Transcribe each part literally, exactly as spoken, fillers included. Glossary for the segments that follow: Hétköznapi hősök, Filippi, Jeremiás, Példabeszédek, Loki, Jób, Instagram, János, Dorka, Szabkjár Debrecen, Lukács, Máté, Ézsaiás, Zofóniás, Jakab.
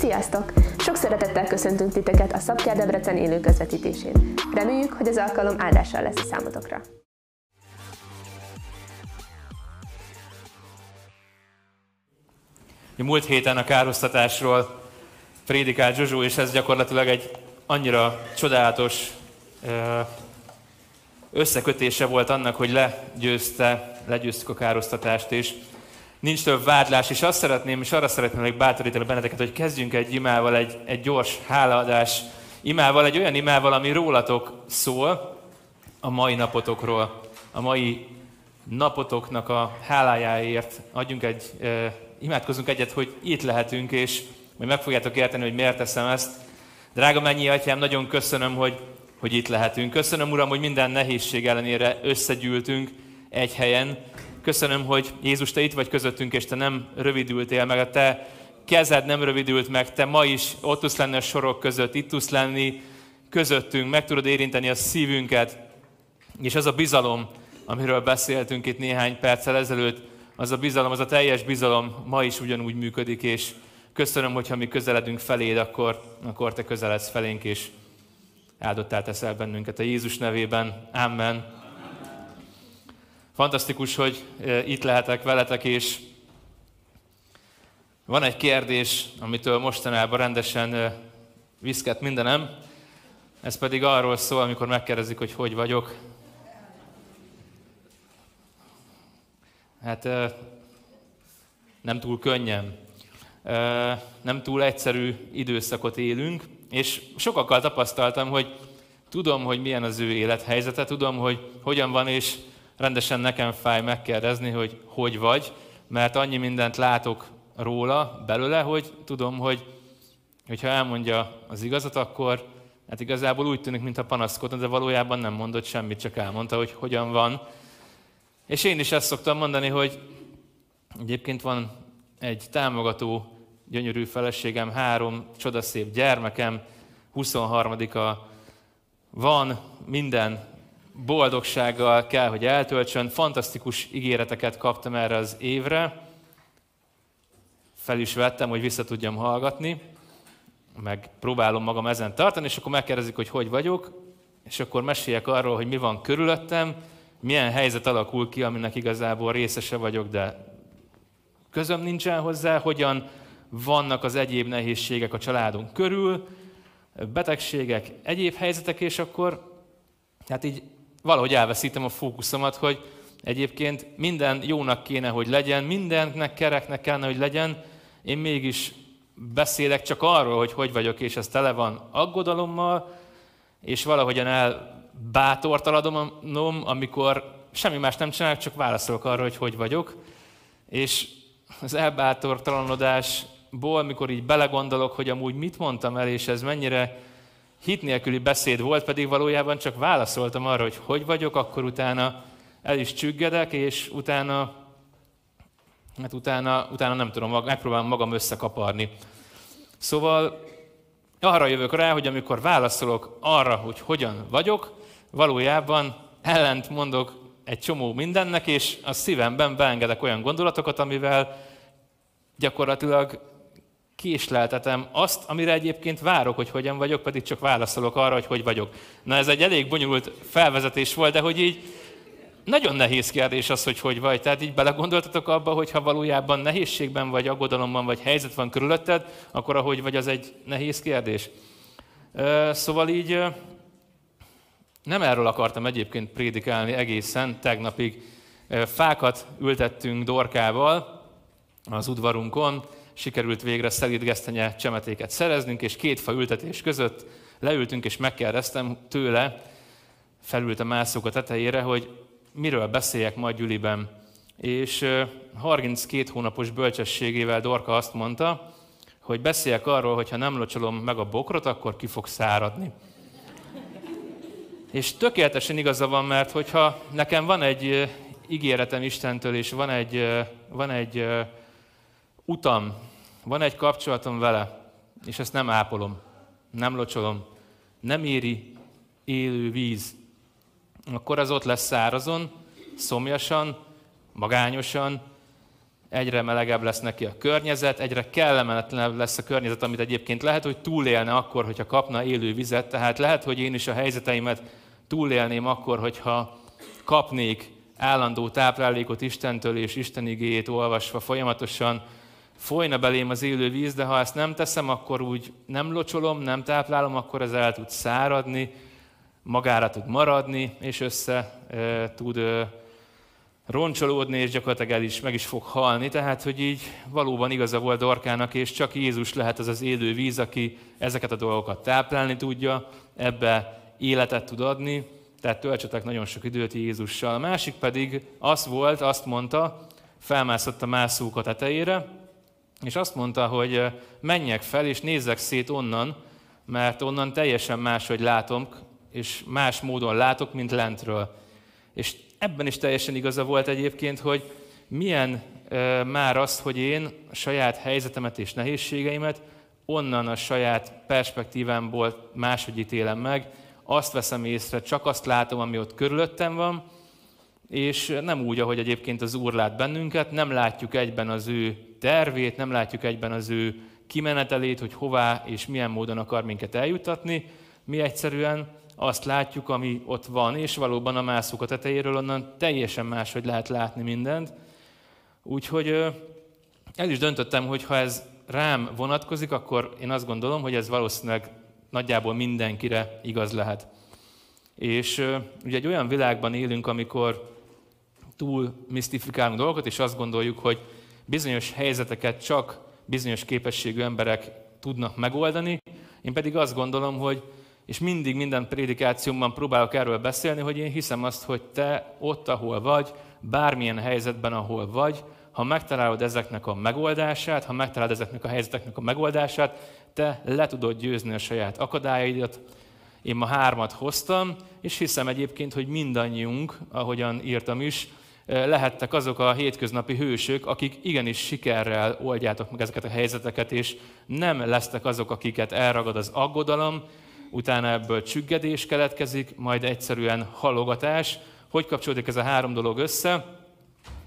Sziasztok! Sok szeretettel köszöntünk titeket a Szabkjár Debrecen élő közvetítésén. Reméljük, hogy az alkalom áldással lesz a számotokra. Múlt héten a kárhoztatásról prédikált Zsuzsú, és ez gyakorlatilag egy annyira csodálatos összekötése volt annak, hogy legyőzte, legyőztük a kárhoztatást is. Nincs több vádlás, és azt szeretném, és arra szeretném bátorítani benneteket, hogy kezdjünk egy imával, egy, egy gyors hálaadás imával, egy olyan imával, ami rólatok szól, a mai napotokról. A mai napotoknak a hálájáért adjunk egy, e, imádkozunk egyet, hogy itt lehetünk, és majd meg fogjátok érteni, hogy miért teszem ezt. Drága mennyi atyám, nagyon köszönöm, hogy, hogy itt lehetünk. Köszönöm, Uram, hogy minden nehézség ellenére összegyűltünk egy helyen. Köszönöm, hogy Jézus, te itt vagy közöttünk, és te nem rövidültél meg, a te kezed nem rövidült meg, te ma is ott tudsz lenni a sorok között, itt tudsz lenni közöttünk, meg tudod érinteni a szívünket. És az a bizalom, amiről beszéltünk itt néhány perccel ezelőtt, az a bizalom, az a teljes bizalom ma is ugyanúgy működik, és köszönöm, hogyha mi közeledünk feléd, akkor, akkor te közeledsz felénk, és áldottá teszel bennünket a Jézus nevében. Amen. Fantasztikus, hogy itt lehetek veletek, és van egy kérdés, amitől mostanában rendesen viszket mindenem. Ez pedig arról szól, amikor megkérdezik, hogy hogy vagyok. Hát nem túl könnyen, nem túl egyszerű időszakot élünk, és sokakkal tapasztaltam, hogy tudom, hogy milyen az ő élethelyzete, tudom, hogy hogyan van, és rendesen nekem fáj megkérdezni, hogy hogy vagy, mert annyi mindent látok róla, belőle, hogy tudom, hogy ha elmondja az igazat, akkor hát igazából úgy tűnik, mintha panaszkodna, de valójában nem mondott semmit, csak elmondta, hogy hogyan van. És én is ezt szoktam mondani, hogy egyébként van egy támogató, gyönyörű feleségem, három csodaszép gyermekem, huszonharmadika van, minden boldogsággal kell, hogy eltöltsön. Fantasztikus ígéreteket kaptam erre az évre. Fel is vettem, hogy vissza tudjam hallgatni. Meg próbálom magam ezen tartani, és akkor megkérdezik, hogy hogy vagyok, és akkor meséljek arról, hogy mi van körülöttem, milyen helyzet alakul ki, aminek igazából részese vagyok, de közöm nincsen hozzá, hogyan vannak az egyéb nehézségek a családon körül, betegségek, egyéb helyzetek, és akkor hát így valahogy elveszítem a fókuszomat, hogy egyébként minden jónak kéne, hogy legyen, mindennek kereknek kellene, hogy legyen. Én mégis beszélek csak arról, hogy hogy vagyok, és ez tele van aggodalommal, és valahogyan elbátortalanodom, amikor semmi más nem csinálok, csak válaszolok arra, hogy hogy vagyok. És az elbátortalanodásból, mikor így belegondolok, hogy amúgy mit mondtam el, és ez mennyire hit nélküli beszéd volt, pedig valójában csak válaszoltam arra, hogy hogy vagyok, akkor utána el is csüggedek, és utána, hát utána, utána nem tudom, megpróbálom magam összekaparni. Szóval arra jövök rá, hogy amikor válaszolok arra, hogy hogyan vagyok, valójában ellent mondok egy csomó mindennek, és a szívemben beengedek olyan gondolatokat, amivel gyakorlatilag késleltetem azt, amire egyébként várok, hogy hogyan vagyok, pedig csak válaszolok arra, hogy hogy vagyok. Na ez egy elég bonyolult felvezetés volt, de hogy így nagyon nehéz kérdés az, hogy hogy vagy. Tehát így belegondoltatok abba, hogy ha valójában nehézségben vagy, aggodalomban vagy, helyzet van körülötted, akkor ahogy vagy, az egy nehéz kérdés. Szóval így nem erről akartam egyébként prédikálni egészen tegnapig. Fákat ültettünk Dorkával az udvarunkon, sikerült végre szelídgesztenye csemetéket szereznünk, és két fa ültetés között leültünk, és megkérdeztem tőle, felült a mászók a tetejére, hogy miről beszéljek ma gyüliben. És harminckét hónapos bölcsességével Dorka azt mondta, hogy beszéljek arról, hogy ha nem locsolom meg a bokrot, akkor ki fog száradni. És tökéletesen igaza van, mert hogyha nekem van egy ígéretem Istentől, és van egy, van egy utam, van egy kapcsolatom vele, és ezt nem ápolom, nem locsolom, nem éri élő víz, akkor az ott lesz szárazon, szomjasan, magányosan, egyre melegebb lesz neki a környezet, egyre kellemetlenebb lesz a környezet, amit egyébként lehet, hogy túlélne akkor, hogyha kapna élő vizet. Tehát lehet, hogy én is a helyzeteimet túlélném akkor, hogyha kapnék állandó táplálékot Istentől, és Isten igéjét olvasva folyamatosan folyna belém az élő víz, de ha ezt nem teszem, akkor úgy nem locsolom, nem táplálom, akkor ez el tud száradni, magára tud maradni, és össze e, tud e, roncsolódni, és gyakorlatilag el is, meg is fog halni. Tehát, hogy így valóban igaza volt Dorkának, és csak Jézus lehet az az élő víz, aki ezeket a dolgokat táplálni tudja, ebbe életet tud adni, tehát töltsetek nagyon sok időt Jézussal. A másik pedig az volt, azt mondta, felmászott a mászóka tetejére, és azt mondta, hogy menjek fel, és nézzek szét onnan, mert onnan teljesen máshogy látom, és más módon látok, mint lentről. És ebben is teljesen igaza volt egyébként, hogy milyen e, már az, hogy én a saját helyzetemet és nehézségeimet onnan a saját perspektívámból máshogy ítélem meg, azt veszem észre, csak azt látom, ami ott körülöttem van, és nem úgy, ahogy egyébként az Úr lát bennünket, nem látjuk egyben az ő tervét, nem látjuk egyben az ő kimenetelét, hogy hová és milyen módon akar minket eljuttatni. Mi egyszerűen azt látjuk, ami ott van, és valóban a mászóka tetejéről onnan teljesen máshogy lehet látni mindent. Úgyhogy el is döntöttem, hogy ha ez rám vonatkozik, akkor én azt gondolom, hogy ez valószínűleg nagyjából mindenkire igaz lehet. És ugye egy olyan világban élünk, amikor túl misztifikálunk dolgokat, és azt gondoljuk, hogy bizonyos helyzeteket csak bizonyos képességű emberek tudnak megoldani. Én pedig azt gondolom, hogy és mindig minden prédikációmban próbálok erről beszélni, hogy én hiszem azt, hogy te ott, ahol vagy, bármilyen helyzetben, ahol vagy, ha megtalálod ezeknek a megoldását, ha megtalálod ezeknek a helyzeteknek a megoldását, te le tudod győzni a saját akadályaidat. Én ma hármat hoztam, és hiszem egyébként, hogy mindannyiunk, ahogyan írtam is, lehettek azok a hétköznapi hősök, akik igenis sikerrel oldjátok meg ezeket a helyzeteket, és nem lesztek azok, akiket elragad az aggodalom, utána ebből csüggedés keletkezik, majd egyszerűen halogatás. Hogy kapcsolódik ez a három dolog össze?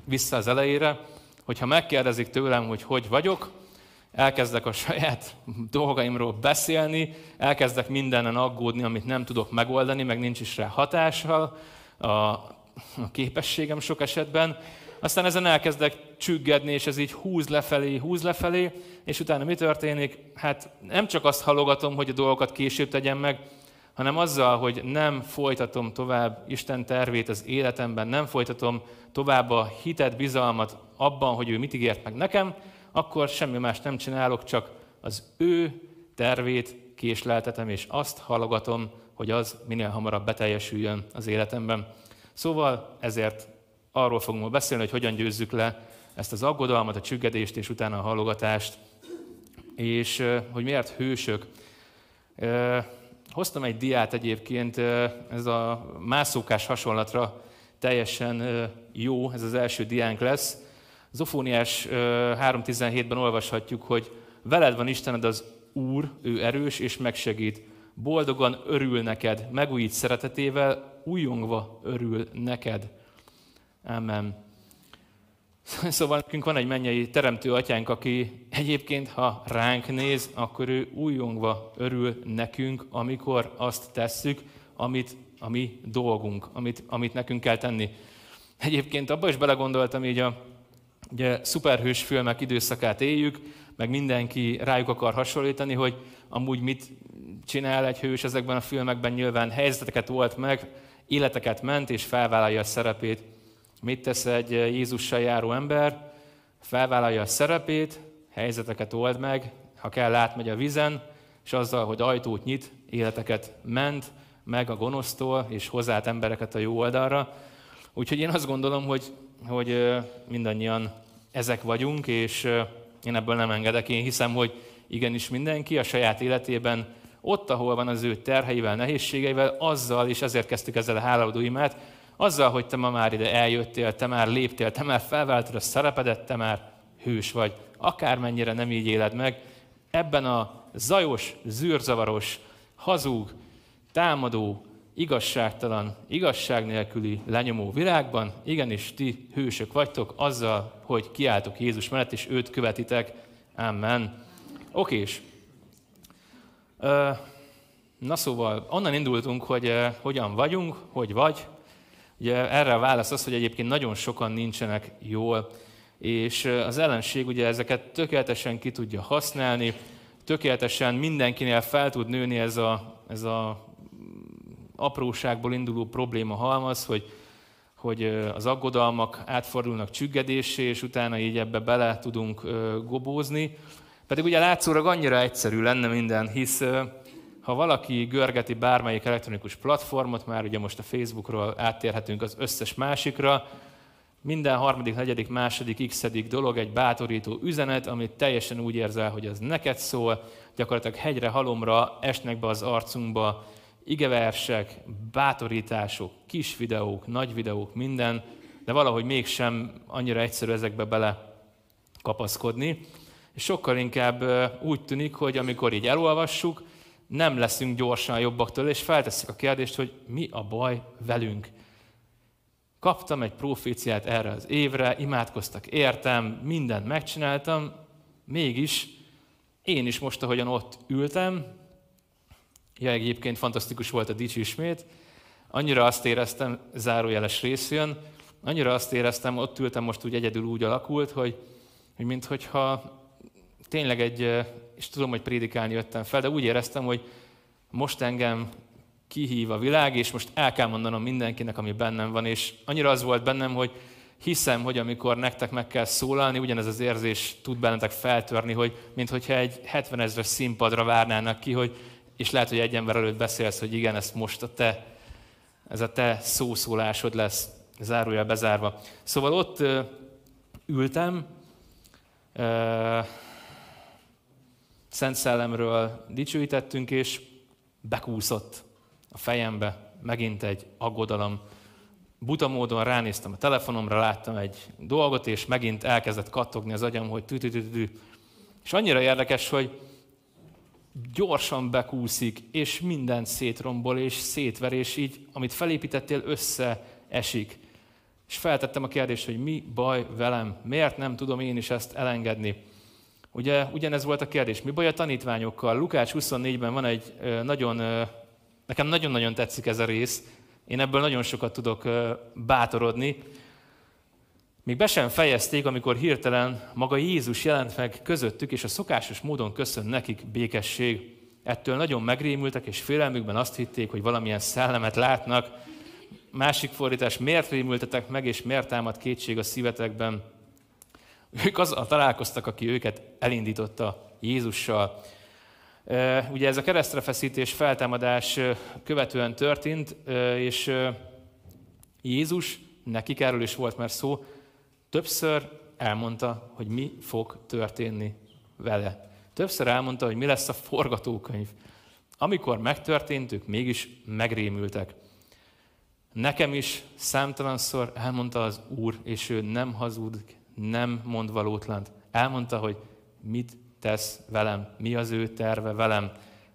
Vissza az elejére, hogyha megkérdezik tőlem, hogy hogy vagyok, elkezdek a saját dolgaimról beszélni, elkezdek mindenen aggódni, amit nem tudok megoldani, meg nincs is rá hatással a képességem sok esetben. Aztán ezen elkezdek csüggedni, és ez így húz lefelé, húz lefelé, és utána mi történik? Hát nem csak azt halogatom, hogy a dolgokat később tegyem meg, hanem azzal, hogy nem folytatom tovább Isten tervét az életemben, nem folytatom tovább a hitet, bizalmat abban, hogy ő mit ígért meg nekem, akkor semmi más nem csinálok, csak az ő tervét késleltetem, és azt halogatom, hogy az minél hamarabb beteljesüljön az életemben. Szóval ezért arról fogunk beszélni, hogy hogyan győzzük le ezt az aggodalmat, a csüggedést és utána a halogatást. És hogy miért hősök. Hoztam egy diát egyébként, ez a mászókás hasonlatra teljesen jó, ez az első diánk lesz. Zofóniás három tizenhétben olvashatjuk, hogy veled van Istened az Úr, ő erős és megsegít. Boldogan örül neked, megújít szeretetével, újongva örül neked. Amen. Szóval nekünk van egy mennyei teremtő atyánk, aki egyébként, ha ránk néz, akkor ő újongva örül nekünk, amikor azt tesszük, amit a mi dolgunk, amit, amit nekünk kell tenni. Egyébként abba is belegondoltam, így a ugye, szuperhős filmek időszakát éljük, meg mindenki rájuk akar hasonlítani, hogy amúgy mit csinál egy hős ezekben a filmekben, nyilván helyzeteket old meg, életeket ment és felvállalja a szerepét. Mit tesz egy Jézussal járó ember? Felvállalja a szerepét, helyzeteket old meg, ha kell átmegy a vizen, és azzal, hogy ajtót nyit, életeket ment meg a gonosztól, és hozzáállt embereket a jó oldalra. Úgyhogy én azt gondolom, hogy, hogy mindannyian ezek vagyunk, és én ebből nem engedek. Én hiszem, hogy igenis mindenki a saját életében, ott, ahol van az ő terheivel, nehézségeivel, azzal, és ezért kezdtük ezzel a hálaadó imát, azzal, hogy te ma már ide eljöttél, te már léptél, te már felváltad a szerepedet, te már hős vagy. Akármennyire nem így éled meg, ebben a zajos, zűrzavaros, hazug, támadó, igazságtalan, igazság nélküli lenyomó világban, igenis ti hősök vagytok azzal, hogy kiálltok Jézus mellett, és őt követitek. Amen. Okés. Na szóval, onnan indultunk, hogy hogyan vagyunk, hogy vagy. Ugye erre a válasz az, hogy egyébként nagyon sokan nincsenek jól, és az ellenség ugye ezeket tökéletesen ki tudja használni, tökéletesen mindenkinél fel tud nőni ez a, ez a apróságból induló probléma halmaz, hogy, hogy az aggodalmak átfordulnak csüggedésé, és utána így ebbe bele tudunk gobózni. Pedig ugye látszólag annyira egyszerű lenne minden, hisz ha valaki görgeti bármelyik elektronikus platformot, már ugye most a Facebookról áttérhetünk az összes másikra, minden harmadik, negyedik, második, x-edik dolog egy bátorító üzenet, amit teljesen úgy érzel, hogy ez neked szól, gyakorlatilag hegyre, halomra esnek be az arcunkba igeversek, bátorítások, kis videók, nagy videók, minden, de valahogy mégsem annyira egyszerű ezekbe bele kapaszkodni. És sokkal inkább úgy tűnik, hogy amikor így elolvassuk, nem leszünk gyorsan jobbaktól, és feltesszük a kérdést, hogy mi a baj velünk. Kaptam egy proféciát erre az évre, imádkoztak értem, mindent megcsináltam, mégis én is most, ahogyan ott ültem, ja, egyébként fantasztikus volt a dics ismét, annyira azt éreztem, zárójeles rész jön, annyira azt éreztem, ott ültem, most úgy egyedül úgy alakult, hogy, hogy minthogyha tényleg egy, és tudom, hogy prédikálni jöttem fel, de úgy éreztem, hogy most engem kihív a világ, és most el kell mondanom mindenkinek, ami bennem van, és annyira az volt bennem, hogy hiszem, hogy amikor nektek meg kell szólalni, ugyanez az érzés tud bennetek feltörni, hogy minthogyha egy hetvenezres színpadra várnának ki, hogy, és lehet, hogy egy ember előtt beszélsz, hogy igen, ez most a te, ez a te szószólásod lesz, zárójel bezárva. Szóval ott ö, ültem, ö, Szent Szellemről dicsőítettünk, és bekúszott a fejembe megint egy aggodalom. Buta módon ránéztem a telefonomra, láttam egy dolgot, és megint elkezdett kattogni az agyam, hogy tü-tü-tü-tü. És annyira érdekes, hogy gyorsan bekúszik, és minden szétrombol, és szétver, és így, amit felépítettél, összeesik. És feltettem a kérdést, hogy mi baj velem? Miért nem tudom én is ezt elengedni? Ugye ugyanez volt a kérdés. Mi baj a tanítványokkal? Lukács huszonnégyben van egy nagyon... Nekem nagyon-nagyon tetszik ez a rész. Én ebből nagyon sokat tudok bátorodni. Még be sem fejezték, amikor hirtelen maga Jézus jelent meg közöttük, és a szokásos módon köszön nekik békesség. Ettől nagyon megrémültek, és félelmükben azt hitték, hogy valamilyen szellemet látnak. Másik fordítás, miért rémültetek meg, és miért támad kétség a szívetekben? Ők azzal találkoztak, aki őket elindította Jézussal. Ugye ez a keresztrefeszítés, feltámadás követően történt, és Jézus, nekik erről is volt már szó, többször elmondta, hogy mi fog történni vele. Többször elmondta, hogy mi lesz a forgatókönyv. Amikor megtörtént, ők mégis megrémültek. Nekem is számtalanszor elmondta az Úr, és ő nem hazudik, nem mond valótlant. Elmondta, hogy mit tesz velem, mi az ő terve velem,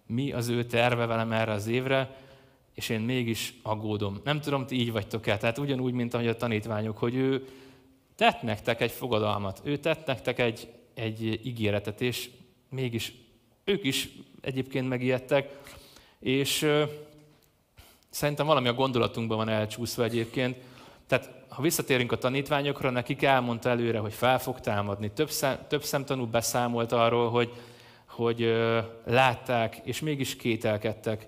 mi az ő terve velem erre az évre, és én mégis aggódom. Nem tudom, ti így vagytok-e, tehát ugyanúgy, mint ahogy a tanítványok, hogy ő tett nektek egy fogadalmat, ő tett nektek egy, egy ígéretet, és mégis ők is egyébként megijedtek, és ö, szerintem valami a gondolatunkban van elcsúszva egyébként. Tehát ha visszatérünk a tanítványokra, nekik elmondta előre, hogy fel fog támadni. Több, szem, több szemtanú beszámolt arról, hogy, hogy ö, látták, és mégis kételkedtek.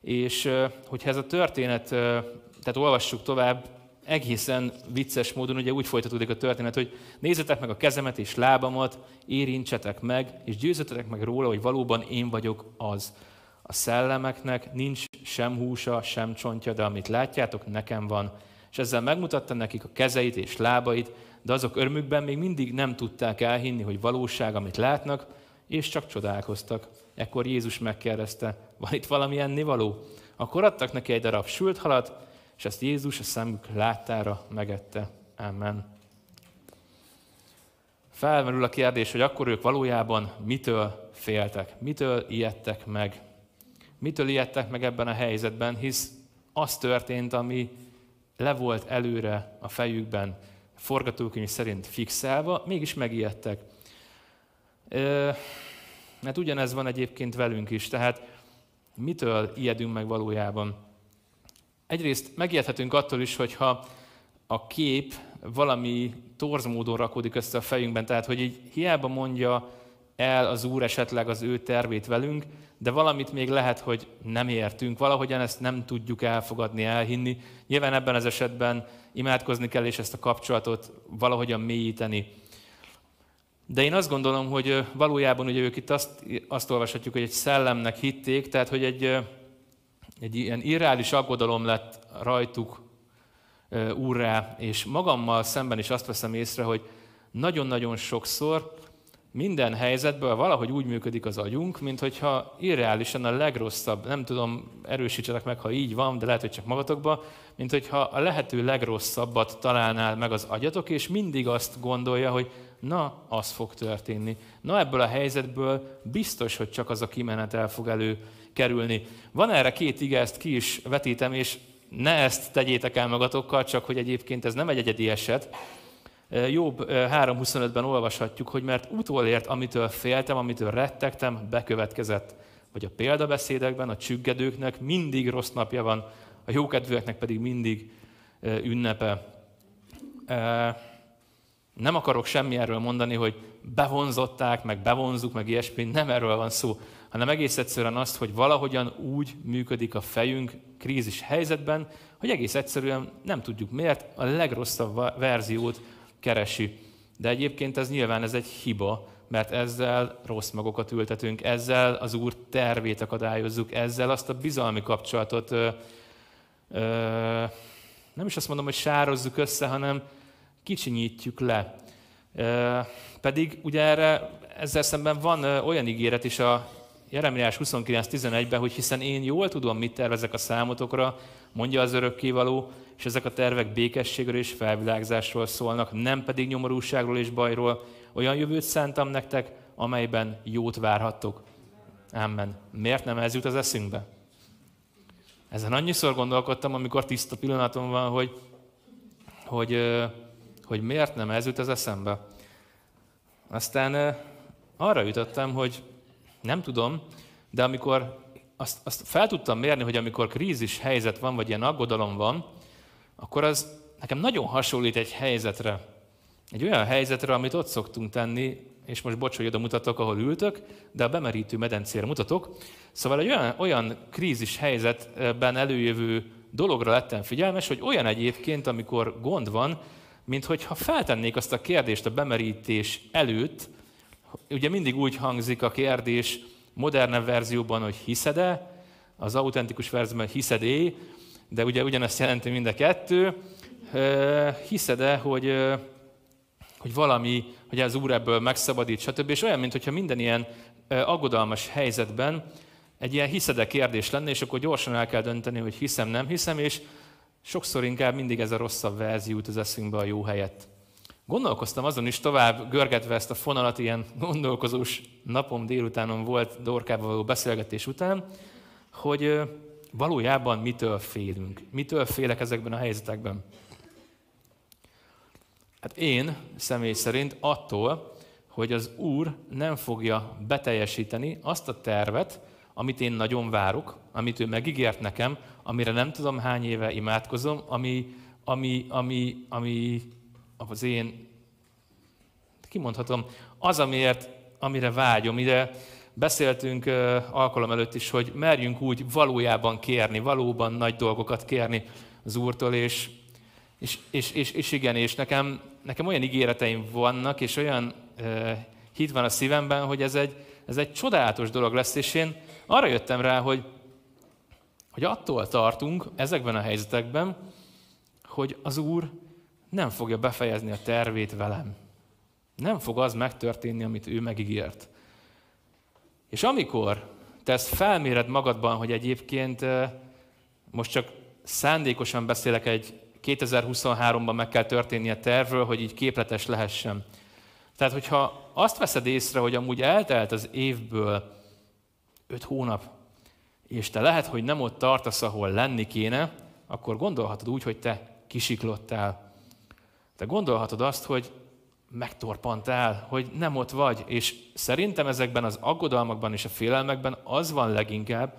És ö, hogyha ez a történet, ö, tehát olvassuk tovább, egészen vicces módon, ugye úgy folytatódik a történet, hogy nézzetek meg a kezemet és lábamat, érintsetek meg, és győzzetek meg róla, hogy valóban én vagyok az. A szellemeknek nincs sem húsa, sem csontja, de amit látjátok, nekem van. És ezzel megmutatta nekik a kezeit és lábait, de azok örömükben még mindig nem tudták elhinni, hogy valóság, amit látnak, és csak csodálkoztak. Ekkor Jézus megkérdezte, van itt valami ennivaló? Akkor adtak neki egy darab sült halat, és ezt Jézus a szemük láttára megette. Amen. Felmerül a kérdés, hogy akkor ők valójában mitől féltek, mitől ijedtek meg. Mitől ijedtek meg ebben a helyzetben, hisz az történt, ami le volt előre a fejükben, forgatókönyv szerint fixálva, mégis megijedtek. Mert ugyanez van egyébként velünk is, tehát mitől ijedünk meg valójában? Egyrészt megijedhetünk attól is, hogyha a kép valami torz módon rakódik össze a fejünkben, tehát hogy így hiába mondja el az Úr esetleg az ő tervét velünk, de valamit még lehet, hogy nem értünk, valahogyan ezt nem tudjuk elfogadni, elhinni. Nyilván ebben az esetben imádkozni kell, és ezt a kapcsolatot valahogyan mélyíteni. De én azt gondolom, hogy valójában ugye ők itt azt, azt olvashatjuk, hogy egy szellemnek hitték, tehát hogy egy, egy ilyen irreális aggodalom lett rajtuk Úrrá, és magammal szemben is azt veszem észre, hogy nagyon-nagyon sokszor minden helyzetből valahogy úgy működik az agyunk, minthogyha irreálisan a legrosszabb, nem tudom, erősítsetek meg, ha így van, de lehet, hogy csak magatokba, minthogyha a lehető legrosszabbat találnál meg az agyatok, és mindig azt gondolja, hogy na, az fog történni. Na, ebből a helyzetből biztos, hogy csak az a kimenetel fog előkerülni. Van erre két ige, ezt ki is vetítem, és ne ezt tegyétek el magatokkal, csak hogy egyébként ez nem egy egyedi eset. Jób három huszonötben olvashatjuk, hogy mert utolért, amitől féltem, amitől rettegtem, bekövetkezett. Vagy a példabeszédekben a csüggedőknek mindig rossz napja van, a jókedvűeknek pedig mindig ünnepe. Nem akarok semmi erről mondani, hogy bevonzották, meg bevonzuk, meg ilyesmi, nem erről van szó, hanem egész egyszerűen azt, hogy valahogyan úgy működik a fejünk krízis helyzetben, hogy egész egyszerűen nem tudjuk miért, a legrosszabb verziót keresi. De egyébként ez nyilván ez egy hiba, mert ezzel rossz magokat ültetünk, ezzel az Úr tervét akadályozzuk, ezzel azt a bizalmi kapcsolatot ö, ö, nem is azt mondom, hogy sározzuk össze, hanem kicsinyítjük le. Ö, pedig ugye erre, ezzel szemben van ö, olyan ígéret is a Jeremiás huszonkilenc tizenegyben, hogy hiszen én jól tudom, mit tervezek a számotokra, mondja az örökkévaló, és ezek a tervek békességről és felvilágzásról szólnak, nem pedig nyomorúságról és bajról. Olyan jövőt szántam nektek, amelyben jót várhattok. Amen. Miért nem ez jut az eszünkbe? Ezen annyiszor gondolkodtam, amikor tiszta pillanatom van, hogy, hogy, hogy miért nem ez jut az eszembe. Aztán arra jutottam, hogy nem tudom, de amikor azt, azt fel tudtam mérni, hogy amikor krízis helyzet van, vagy ilyen aggodalom van, akkor az nekem nagyon hasonlít egy helyzetre. Egy olyan helyzetre, amit ott szoktunk tenni, és most bocs, hogy oda mutatok, ahol ültök, de a bemerítő medencére mutatok. Szóval egy olyan, olyan krízis helyzetben előjövő dologra lettem figyelmes, hogy olyan egyébként, amikor gond van, minthogyha feltennék azt a kérdést a bemerítés előtt. Ugye mindig úgy hangzik a kérdés modernebb verzióban, hogy hiszed-e, az autentikus verzióban hiszed-e, de ugye ugyanazt jelenti mind a kettő. Hiszed-e, hogy, hogy valami, hogy az Úr ebből megszabadít, stb. És olyan, mintha minden ilyen aggodalmas helyzetben egy ilyen hiszed-e kérdés lenne, és akkor gyorsan el kell dönteni, hogy hiszem, nem hiszem, és sokszor inkább mindig ez a rosszabb verzió jut az eszünkbe a jó helyett. Gondolkoztam azon is tovább, görgetve ezt a fonalat, ilyen gondolkozós napom délutánon volt Dorkában való beszélgetés után, hogy valójában mitől félünk, mitől félek ezekben a helyzetekben. Hát én személy szerint attól, hogy az Úr nem fogja beteljesíteni azt a tervet, amit én nagyon várok, amit ő megígért nekem, amire nem tudom hány éve imádkozom, ami... ami, ami, ami az én, kimondhatom, az, amiért, amire vágyom. Ide beszéltünk ö, alkalom előtt is, hogy merjünk úgy valójában kérni, valóban nagy dolgokat kérni az Úrtól, és, és, és, és, és igen, és nekem, nekem olyan ígéreteim vannak, és olyan ö, hit van a szívemben, hogy ez egy, ez egy csodálatos dolog lesz, és én arra jöttem rá, hogy, hogy attól tartunk ezekben a helyzetekben, hogy az Úr nem fogja befejezni a tervét velem. Nem fog az megtörténni, amit ő megígért. És amikor te ezt felméred magadban, hogy egyébként most csak szándékosan beszélek egy kétezer-huszonháromban meg kell történni a tervről, hogy így képletes lehessen. Tehát, hogyha azt veszed észre, hogy amúgy eltelt az évből öt hónap, és te lehet, hogy nem ott tartasz, ahol lenni kéne, akkor gondolhatod úgy, hogy te kisiklottál. Te gondolhatod azt, hogy megtorpantál, hogy nem ott vagy. És szerintem ezekben az aggodalmakban és a félelmekben az van leginkább,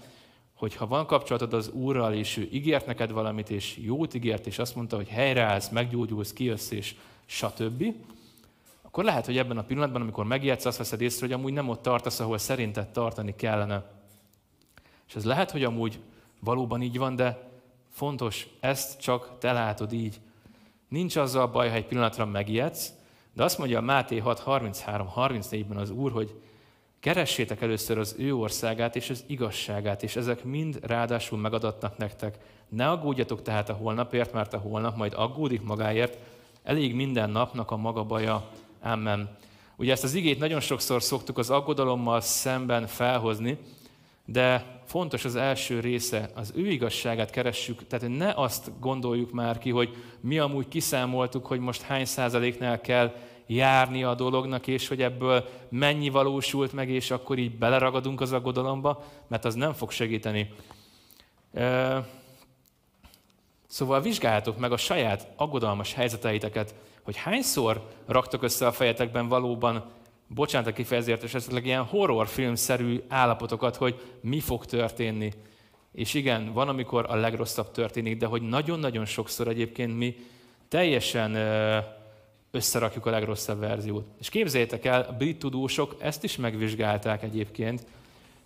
hogy ha van kapcsolatod az Úrral, és ő ígért neked valamit, és jót ígért, és azt mondta, hogy helyreállsz, meggyógyulsz, kijössz, és stb., akkor lehet, hogy ebben a pillanatban, amikor megijedsz, azt veszed észre, hogy amúgy nem ott tartasz, ahol szerinted tartani kellene. És ez lehet, hogy amúgy valóban így van, de fontos, ezt csak te látod így. Nincs azzal baj, ha egy pillanatra megijedsz, de azt mondja a Máté hat harminchárom harmincnégyben az Úr, hogy keressétek először az ő országát és az igazságát, és ezek mind ráadásul megadatnak nektek. Ne aggódjatok tehát a holnapért, mert a holnap majd aggódik magáért, elég minden napnak a maga baja. Amen. Ugye ezt az igét nagyon sokszor szoktuk az aggodalommal szemben felhozni, de fontos az első része, az ő igazságát keressük, tehát ne azt gondoljuk már ki, hogy mi amúgy kiszámoltuk, hogy most hány százaléknál kell járni a dolognak, és hogy ebből mennyi valósult meg, és akkor így beleragadunk az aggodalomba, mert az nem fog segíteni. Szóval vizsgáljátok meg a saját aggodalmas helyzeteiteket, hogy hányszor raktok össze a fejetekben valóban, bocsánat a kifejezést, és esetleg ilyen horrorfilmszerű állapotokat, hogy mi fog történni. És igen, van, amikor a legrosszabb történik, de hogy nagyon-nagyon sokszor egyébként mi teljesen összerakjuk a legrosszabb verziót. És képzeljétek el, a brit tudósok ezt is megvizsgálták egyébként,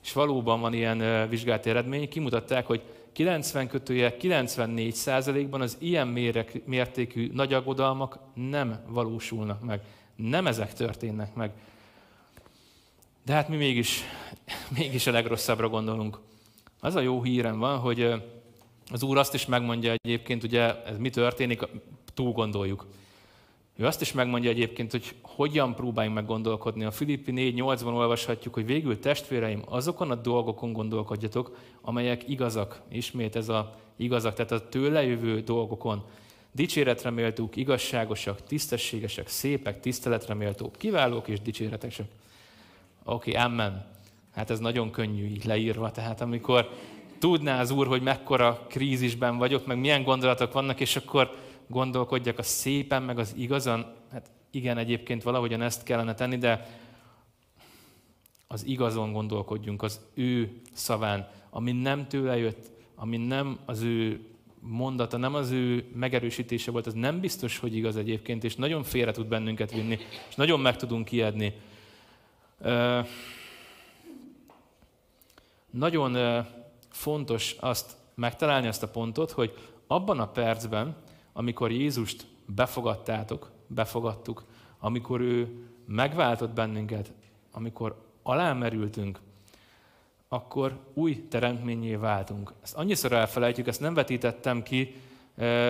és valóban van ilyen vizsgált eredmény, kimutatták, hogy kilencven kötője kilencvennégy százalékban az ilyen mértékű nagy aggodalmak nem valósulnak meg. Nem ezek történnek meg. De hát mi mégis, mégis a legrosszabbra gondolunk. Az a jó hírem van, hogy az Úr azt is megmondja egyébként, ugye ez mi történik, túl gondoljuk. Ő azt is megmondja egyébként, hogy hogyan próbáljunk meg gondolkodni. A Filippi négy nyolcban olvashatjuk, hogy végül testvéreim, azokon a dolgokon gondolkodjatok, amelyek igazak. Ismét ez a igazak, tehát a tőle jövő dolgokon. Dicséretre méltók, igazságosak, tisztességesek, szépek, tiszteletre méltók, kiválók és dicséretesek. Oké, okay, amen. Hát ez nagyon könnyű így leírva, tehát amikor tudná az Úr, hogy mekkora krízisben vagyok, meg milyen gondolatok vannak, és akkor gondolkodjak a szépen, meg az igazan. Hát igen, egyébként valahogyan ezt kellene tenni, de az igazon gondolkodjunk, az ő szaván, ami nem tőle jött, ami nem az ő mondata, nem az ő megerősítése volt, az nem biztos, hogy igaz egyébként, és nagyon félre tud bennünket vinni, és nagyon meg tudunk ijedni. Ö, nagyon ö, fontos azt megtalálni, azt a pontot, hogy abban a percben, amikor Jézust befogadtátok, befogadtuk, amikor ő megváltott bennünket, amikor alámerültünk, akkor új teremtménnyé váltunk. Ezt annyiszor elfelejtjük, ezt nem vetítettem ki.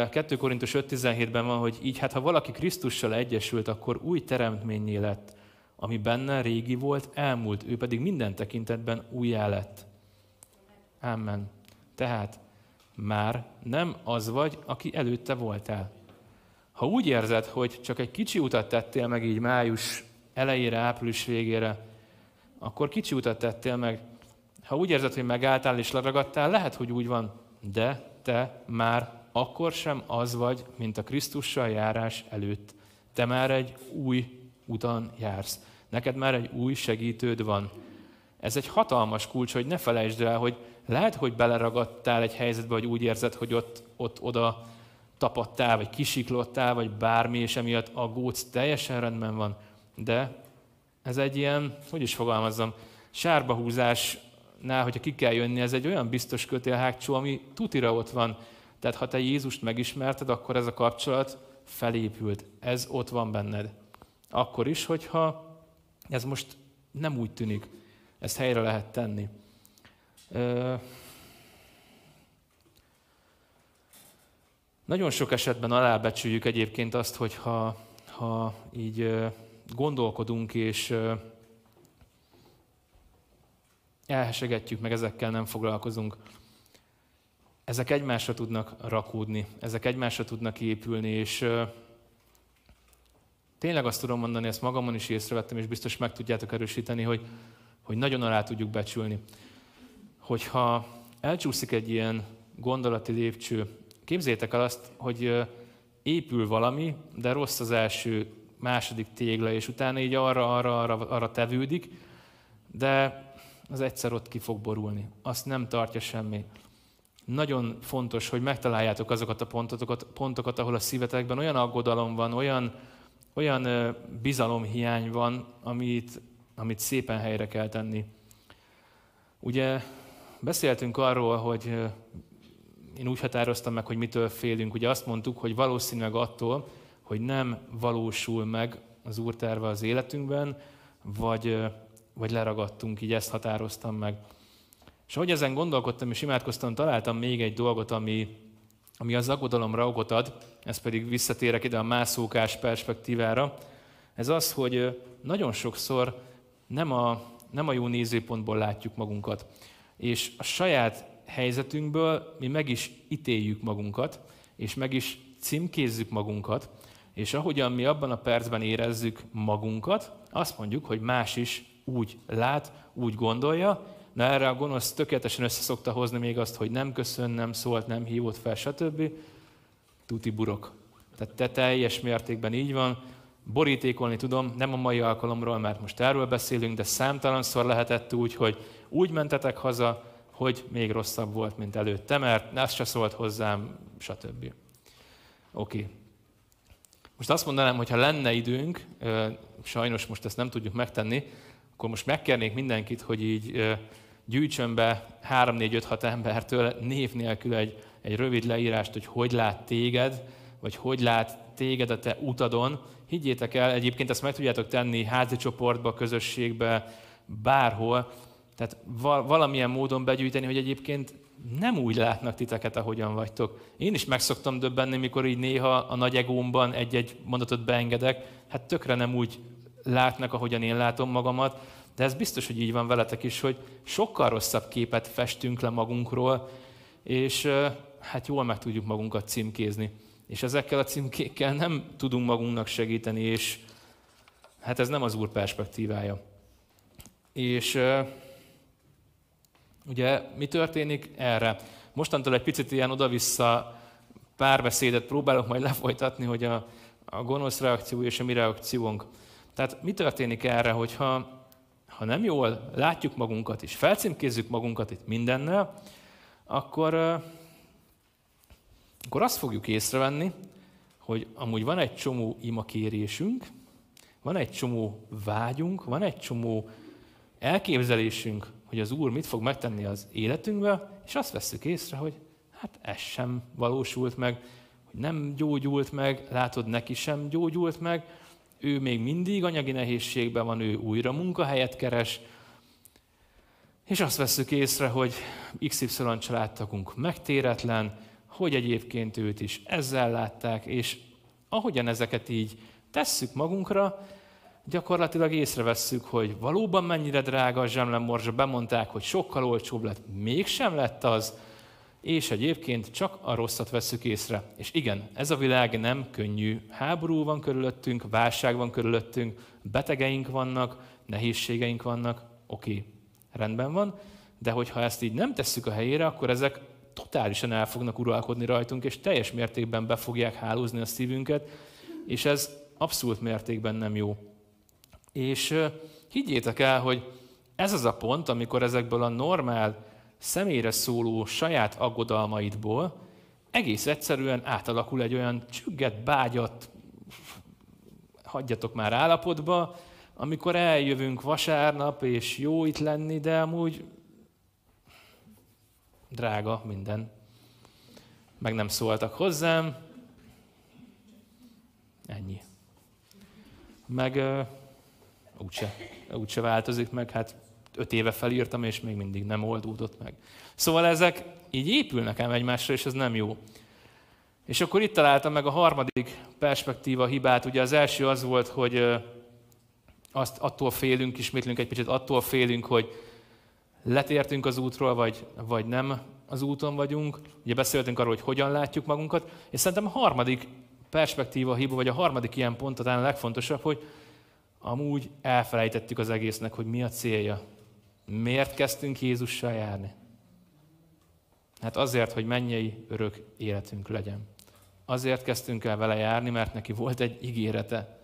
kettő Korintus öt tizenhétben van, hogy így, hát ha valaki Krisztussal egyesült, akkor új teremtménnyé lett, ami benne régi volt, elmúlt, ő pedig minden tekintetben újjá lett. Amen. Tehát már nem az vagy, aki előtte voltál. Ha úgy érzed, hogy csak egy kicsi utat tettél meg így május elejére, április végére, akkor kicsi utat tettél meg. Ha úgy érzed, hogy megálltál és leragadtál, lehet, hogy úgy van, de te már akkor sem az vagy, mint a Krisztussal járás előtt. Te már egy új úton jársz. Neked már egy új segítőd van. Ez egy hatalmas kulcs, hogy ne felejtsd el, hogy lehet, hogy beleragadtál egy helyzetbe, vagy úgy érzed, hogy ott, ott oda tapadtál, vagy kisiklottál, vagy bármi, és emiatt aggódsz, teljesen rendben van. De ez egy ilyen, hogy is fogalmazzam, sárbahúzás, nál, hogyha ki kell jönni, ez egy olyan biztos kötélhágcsó, ami tutira ott van. Tehát ha te Jézust megismerted, akkor ez a kapcsolat felépült. Ez ott van benned. Akkor is, hogyha ez most nem úgy tűnik. Ezt helyre lehet tenni. Ö... Nagyon sok esetben alábecsüljük egyébként azt, hogy ha, ha így gondolkodunk és elhesegetjük, meg ezekkel nem foglalkozunk. Ezek egymásra tudnak rakódni, ezek egymásra tudnak épülni, és ö, tényleg azt tudom mondani, ezt magamon is észrevettem, és biztos meg tudjátok erősíteni, hogy, hogy nagyon alá tudjuk becsülni. Hogyha elcsúszik egy ilyen gondolati lépcső, Képzeljétek el azt, hogy épül valami, de rossz az első, második tégla, és utána így arra, arra, arra, arra tevődik, de az egyszer ott ki fog borulni. Azt nem tartja semmi. Nagyon fontos, hogy megtaláljátok azokat a pontokat, pontokat ahol a szívetekben olyan aggodalom van, olyan, olyan bizalomhiány van, amit, amit szépen helyre kell tenni. Ugye beszéltünk arról, hogy én úgy határoztam meg, hogy mitől félünk. Ugye azt mondtuk, hogy valószínűleg attól, hogy nem valósul meg az Úr terve az életünkben, vagy, vagy leragadtunk, így ezt határoztam meg. És ahogy ezen gondolkodtam és imádkoztam, találtam még egy dolgot, ami, ami az aggodalomra okot ad, ez pedig visszatérek ide a mászókás perspektívára. Ez az, hogy nagyon sokszor nem a, nem a jó nézőpontból látjuk magunkat. És a saját helyzetünkből mi meg is ítéljük magunkat, és meg is címkézzük magunkat, és ahogyan mi abban a percben érezzük magunkat, azt mondjuk, hogy más is úgy lát, úgy gondolja. Na erre a gonosz tökéletesen összeszokta hozni még azt, hogy nem köszön, nem szólt, nem hívott fel, stb. Tuti burok. Tehát te teljes mértékben így van. Borítékolni tudom, nem a mai alkalomról, mert most erről beszélünk, de számtalanszor lehetett úgy, hogy úgy mentetek haza, hogy még rosszabb volt, mint előtte, mert ez se szólt hozzám, stb. Oké. Okay. Most azt mondanám, hogy ha lenne időnk, sajnos most ezt nem tudjuk megtenni, akkor most megkérnék mindenkit, hogy így gyűjtsön be három, négy, öt, hat embertől név nélkül egy, egy rövid leírást, hogy hogy lát téged, vagy hogy lát téged a te utadon. Higgyétek el, egyébként ezt meg tudjátok tenni házi csoportba, közösségbe, bárhol. Tehát valamilyen módon begyűjteni, hogy egyébként nem úgy látnak titeket, ahogyan vagytok. Én is meg szoktam döbbenni, mikor így néha a nagy egómban egy-egy mondatot beengedek, hát tökre nem úgy látnak, ahogyan én látom magamat, de ez biztos, hogy így van veletek is, hogy sokkal rosszabb képet festünk le magunkról, és hát jól meg tudjuk magunkat címkézni. És ezekkel a címkékkel nem tudunk magunknak segíteni, és hát ez nem az Úr perspektívája. És... ugye mi történik erre? Mostantól egy picit ilyen oda-vissza párbeszédet próbálok majd lefolytatni, hogy a, a gonosz reakció és a mi reakciónk. Tehát mi történik erre, hogyha ha nem jól látjuk magunkat és felcímkézzük magunkat itt mindennel, akkor, akkor azt fogjuk észrevenni, hogy amúgy van egy csomó imakérésünk, van egy csomó vágyunk, van egy csomó elképzelésünk, hogy az Úr mit fog megtenni az életünkbe, és azt vesszük észre, hogy hát ez sem valósult meg, hogy nem gyógyult meg, látod, neki sem gyógyult meg, ő még mindig anyagi nehézségben van, ő újra munkahelyet keres, és azt vesszük észre, hogy iksz ipszilon családtagunk megtéretlen, hogy egyébként őt is ezzel látták, és ahogyan ezeket így tesszük magunkra, gyakorlatilag észrevesszük, hogy valóban mennyire drága a zsemlemorzsa, bemondták, hogy sokkal olcsóbb lett, mégsem lett az, és egyébként csak a rosszat vesszük észre. És igen, ez a világ nem könnyű. Háború van körülöttünk, válság van körülöttünk, betegeink vannak, nehézségeink vannak, oké, rendben van, de hogyha ezt így nem tesszük a helyére, akkor ezek totálisan el fognak uralkodni rajtunk, és teljes mértékben be fogják hálózni a szívünket, és ez abszolút mértékben nem jó. És higgyétek el, hogy ez az a pont, amikor ezekből a normál, személyre szóló saját aggodalmaidból egész egyszerűen átalakul egy olyan csügget, bágyat, hagyjatok már állapotba, amikor eljövünk vasárnap, és jó itt lenni, de amúgy drága minden. Meg nem szóltak hozzám. Ennyi. Meg... Úgyse, úgyse változik meg, hát öt éve felírtam, és még mindig nem oldódott meg. Szóval ezek így épülnek ám egymásra, és ez nem jó. És akkor itt találtam meg a harmadik perspektíva hibát. Ugye az első az volt, hogy azt attól félünk, ismétlünk egy picit, attól félünk, hogy letértünk az útról, vagy, vagy nem az úton vagyunk. Ugye beszéltünk arról, hogy hogyan látjuk magunkat. És szerintem a harmadik perspektíva hiba, vagy a harmadik ilyen pont talán a legfontosabb, hogy amúgy elfelejtettük az egésznek, hogy mi a célja. Miért kezdtünk Jézussal járni? Hát azért, hogy mennyei örök életünk legyen. Azért kezdtünk el vele járni, mert neki volt egy ígérete.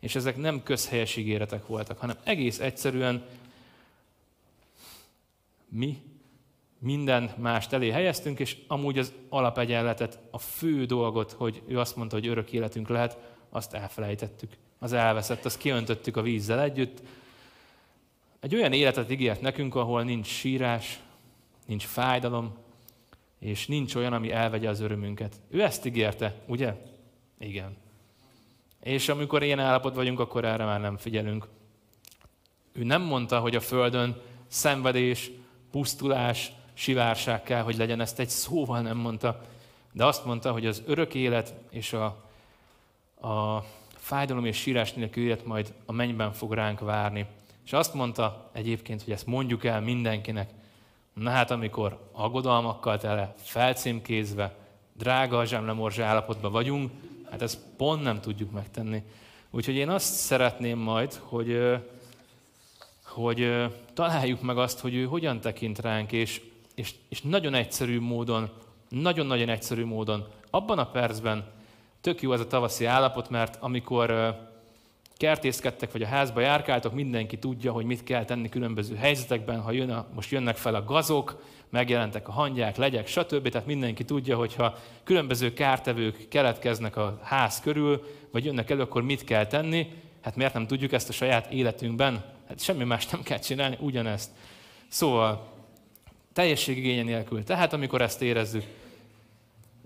És ezek nem közhelyes ígéretek voltak, hanem egész egyszerűen mi minden mást elé helyeztünk, és amúgy az alapegyenletet, a fő dolgot, hogy ő azt mondta, hogy örök életünk lehet, azt elfelejtettük. Az elveszett, azt kiöntöttük a vízzel együtt. Egy olyan életet ígért nekünk, ahol nincs sírás, nincs fájdalom, és nincs olyan, ami elvegye az örömünket. Ő ezt ígérte, ugye? Igen. És amikor ilyen állapotban vagyunk, akkor erre már nem figyelünk. Ő nem mondta, hogy a Földön szenvedés, pusztulás, sivárság kell, hogy legyen, ezt egy szóval nem mondta. De azt mondta, hogy az örök élet és a, a fájdalom és sírás nélkül élet majd a mennyben fog ránk várni. És azt mondta egyébként, hogy ezt mondjuk el mindenkinek. Na hát, amikor aggodalmakkal tele, felcímkézve, drága a zsemlemorzsa állapotban vagyunk, hát ezt pont nem tudjuk megtenni. Úgyhogy én azt szeretném majd, hogy, hogy találjuk meg azt, hogy ő hogyan tekint ránk, és, és, és nagyon egyszerű módon, nagyon-nagyon egyszerű módon, abban a percben tök jó ez a tavaszi állapot, mert amikor kertészkedtek, vagy a házba járkáltok, mindenki tudja, hogy mit kell tenni különböző helyzetekben, ha jön a, most jönnek fel a gazok, megjelentek a hangyák, legyek, stb. Tehát mindenki tudja, hogyha különböző kártevők keletkeznek a ház körül, vagy jönnek elő, akkor mit kell tenni. Hát miért nem tudjuk ezt a saját életünkben? Hát semmi más nem kell csinálni, ugyanezt. Szóval teljességigénye nélkül. Tehát amikor ezt érezzük,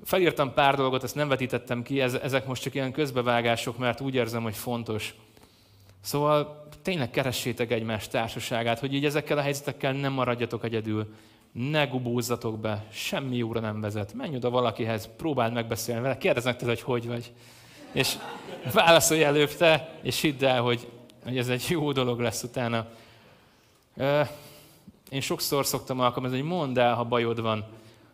felírtam pár dolgot, ezt nem vetítettem ki, ezek most csak ilyen közbevágások, mert úgy érzem, hogy fontos. Szóval tényleg keressétek egymás társaságát, hogy így ezekkel a helyzetekkel nem maradjatok egyedül, ne gubózzatok be, semmi jóra nem vezet. Menj oda valakihez, próbáld megbeszélni vele, kérdeznek tőle, hogy hogy vagy. És válaszolj előbb te, és hidd el, hogy, hogy ez egy jó dolog lesz utána. Én sokszor szoktam alkalmazni, hogy mondd el, ha bajod van.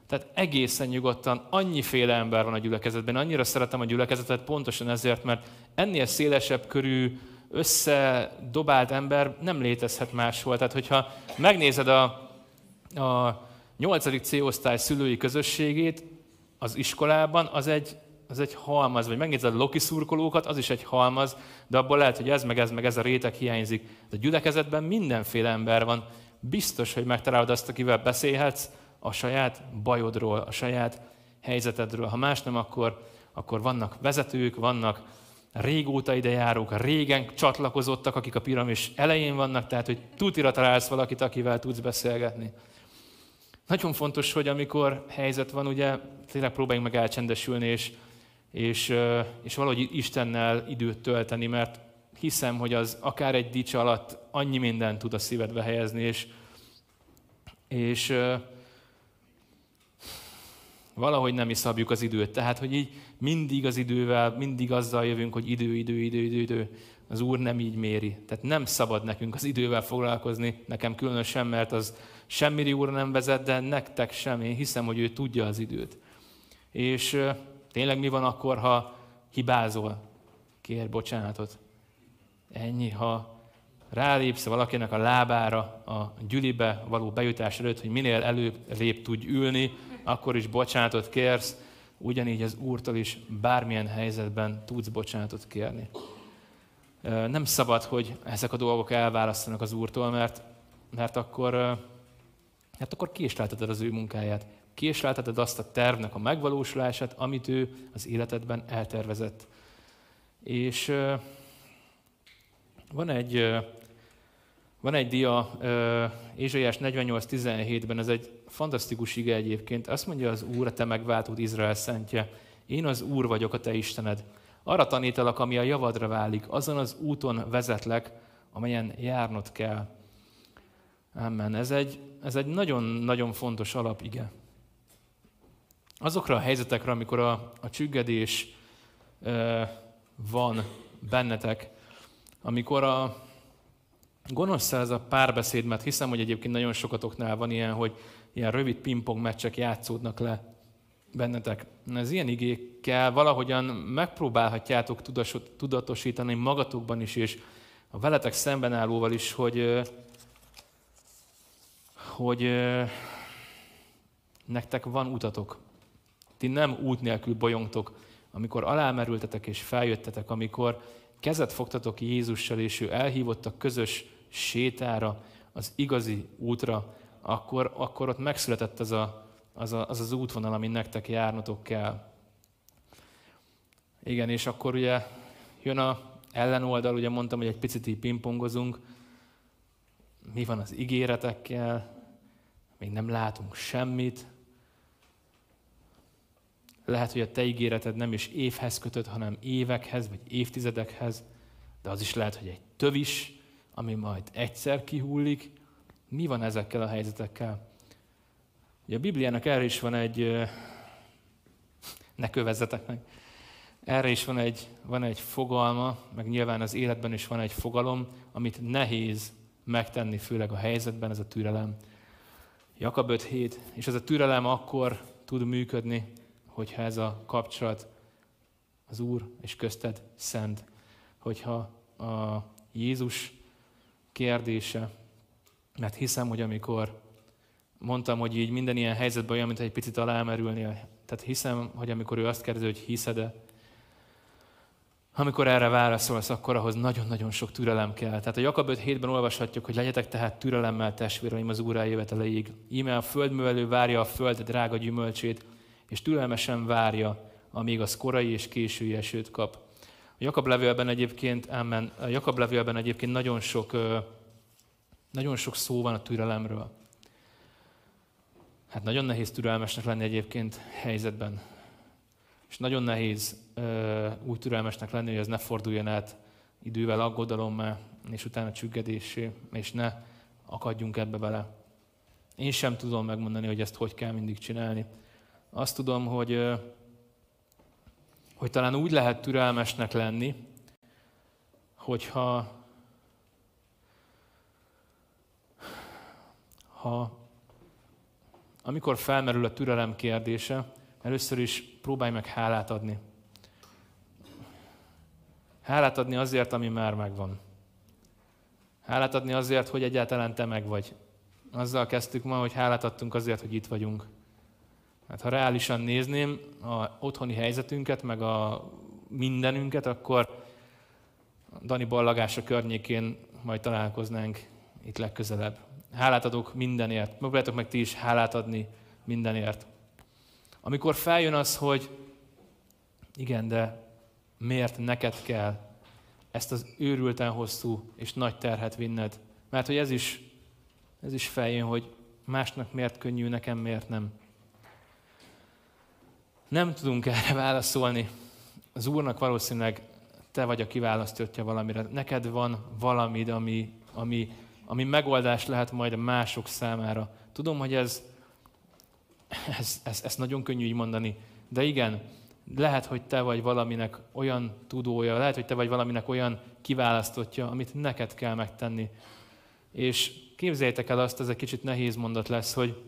Tehát egészen nyugodtan, annyiféle ember van a gyülekezetben. Annyira szeretem a gyülekezetet pontosan ezért, mert ennél szélesebb körű, összedobált ember nem létezhet máshol. Tehát, hogyha megnézed a, a nyolcadik C-osztály szülői közösségét az iskolában, az egy, az egy halmaz. Vagy megnézed a Loki szurkolókat, az is egy halmaz, de abból lehet, hogy ez meg ez meg ez a réteg hiányzik. De a gyülekezetben mindenféle ember van. Biztos, hogy megtalálod azt, akivel beszélhetsz, a saját bajodról, a saját helyzetedről. Ha más nem, akkor, akkor vannak vezetők, vannak régóta idejárók, régen csatlakozottak, akik a piramis elején vannak, tehát hogy tutira találsz valakit, akivel tudsz beszélgetni. Nagyon fontos, hogy amikor helyzet van, ugye tényleg próbáljunk meg elcsendesülni, és, és, és valahogy Istennel időt tölteni, mert hiszem, hogy az akár egy dics alatt annyi mindent tud a szívedbe helyezni, és, és valahogy nem is szabjuk az időt. Tehát, hogy így mindig az idővel, mindig azzal jövünk, hogy idő, idő, idő, idő, idő. Az Úr nem így méri. Tehát nem szabad nekünk az idővel foglalkozni, nekem különösen, mert az semmire Úr nem vezet, de nektek sem. Én hiszem, hogy ő tudja az időt. És tényleg mi van akkor, ha hibázol? Kérj bocsánatot. Ennyi, ha rálépsz valakinek a lábára a gyülibe való bejutás előtt, hogy minél előbb lép tudj ülni, akkor is bocsánatot kérsz, ugyanígy az Úrtól is bármilyen helyzetben tudsz bocsánatot kérni. Nem szabad, hogy ezek a dolgok elválasztanak az Úrtól, mert, mert akkor, mert akkor késlelteted az ő munkáját. Késlelteted azt a tervnek a megvalósulását, amit ő az életedben eltervezett. És van egy... Van egy dia Ézsaiás negyvennyolc tizenhétben, ez egy fantasztikus ige egyébként. Azt mondja az Úr, a te megváltód, Izrael szentje. Én az Úr vagyok, a te Istened. Arra tanítalak, ami a javadra válik. Azon az úton vezetlek, amelyen járnod kell. Amen. Ez egy, ez egy nagyon-nagyon fontos alapige. Azokra a helyzetekre, amikor a, a csüggedés ö, van bennetek, amikor a gonosz ez a párbeszéd, mert hiszem, hogy egyébként nagyon sokatoknál van ilyen, hogy ilyen rövid pingpong meccsek játszódnak le bennetek. Ez ilyen igékkel valahogyan megpróbálhatjátok tudatosítani magatokban is, és a veletek szemben állóval is, hogy, hogy, Nektek van utatok. Ti nem út nélkül bolyongtok, amikor alámerültetek és feljöttetek, amikor kezet fogtatok Jézussal, és ő elhívott a közös sétára, az igazi útra, akkor, akkor ott megszületett az, a, az, a, az az útvonal, amin nektek járnotok kell. Igen, és akkor ugye jön az ellenoldal, ugye mondtam, hogy egy picit így pingpongozunk. Mi van az ígéretekkel? Még nem látunk semmit. Lehet, hogy a te ígéreted nem is évhez kötött, hanem évekhez, vagy évtizedekhez, de az is lehet, hogy egy tövis, ami majd egyszer kihullik. Mi van ezekkel a helyzetekkel? Ugye a Bibliának erre is van egy... Ne kövezzetek meg! Erre is van egy, van egy fogalma, meg nyilván az életben is van egy fogalom, amit nehéz megtenni, főleg a helyzetben, ez a türelem. Jakab öt hét, és ez a türelem akkor tud működni, hogyha ez a kapcsolat az Úr és közted szent. Hogyha a Jézus kérdése, mert hiszem, hogy amikor mondtam, hogy így minden ilyen helyzetben olyan, mintha egy picit alámerülnél, tehát hiszem, hogy amikor ő azt kérdezi, hogy hiszed-e, amikor erre válaszolsz, akkor ahhoz nagyon-nagyon sok türelem kell. Tehát a Jakab öt hétben olvashatjuk, hogy legyetek tehát türelemmel, testvéreim, az Úr eljöveteleig. Íme a földművelő várja a föld drága gyümölcsét, és türelmesen várja, amíg az korai és késői esőt kap. A Jakab levélben egyébként, amen, a Jakab levélben egyébként nagyon sok, nagyon sok szó van a türelemről. Hát nagyon nehéz türelmesnek lenni egyébként helyzetben. És nagyon nehéz ö, úgy türelmesnek lenni, hogy ez ne forduljon át idővel aggodalommá, és utána csüggedésé, és ne akadjunk ebbe bele. Én sem tudom megmondani, hogy ezt hogy kell mindig csinálni. Azt tudom, hogy, ö, hogy talán úgy lehet türelmesnek lenni, hogyha ha, amikor felmerül a türelem kérdése, először is próbálj meg hálát adni. Hálát adni azért, ami már megvan. Hálát adni azért, hogy egyáltalán te meg vagy. Azzal kezdtük ma, hogy hálát adtunk azért, hogy itt vagyunk. Hát ha reálisan nézném az otthoni helyzetünket, meg a mindenünket, akkor Dani ballagása környékén majd találkoznánk itt legközelebb. Hálát adok mindenért. Próbáljátok meg ti is hálát adni mindenért. Amikor feljön az, hogy igen, de miért neked kell ezt az őrülten hosszú és nagy terhet vinned? Mert hogy ez is, ez is feljön, hogy másnak miért könnyű, nekem miért nem. Nem tudunk erre válaszolni. Az Úrnak valószínűleg te vagy a kiválasztottja valamire. Neked van valamid, ami, ami, ami megoldás lehet majd mások számára. Tudom, hogy ez... Ez, ez, ez nagyon könnyű így mondani, de igen, lehet, hogy te vagy valaminek olyan tudója, lehet, hogy te vagy valaminek olyan kiválasztottja, amit neked kell megtenni. És képzeljétek el azt, ez egy kicsit nehéz mondat lesz, hogy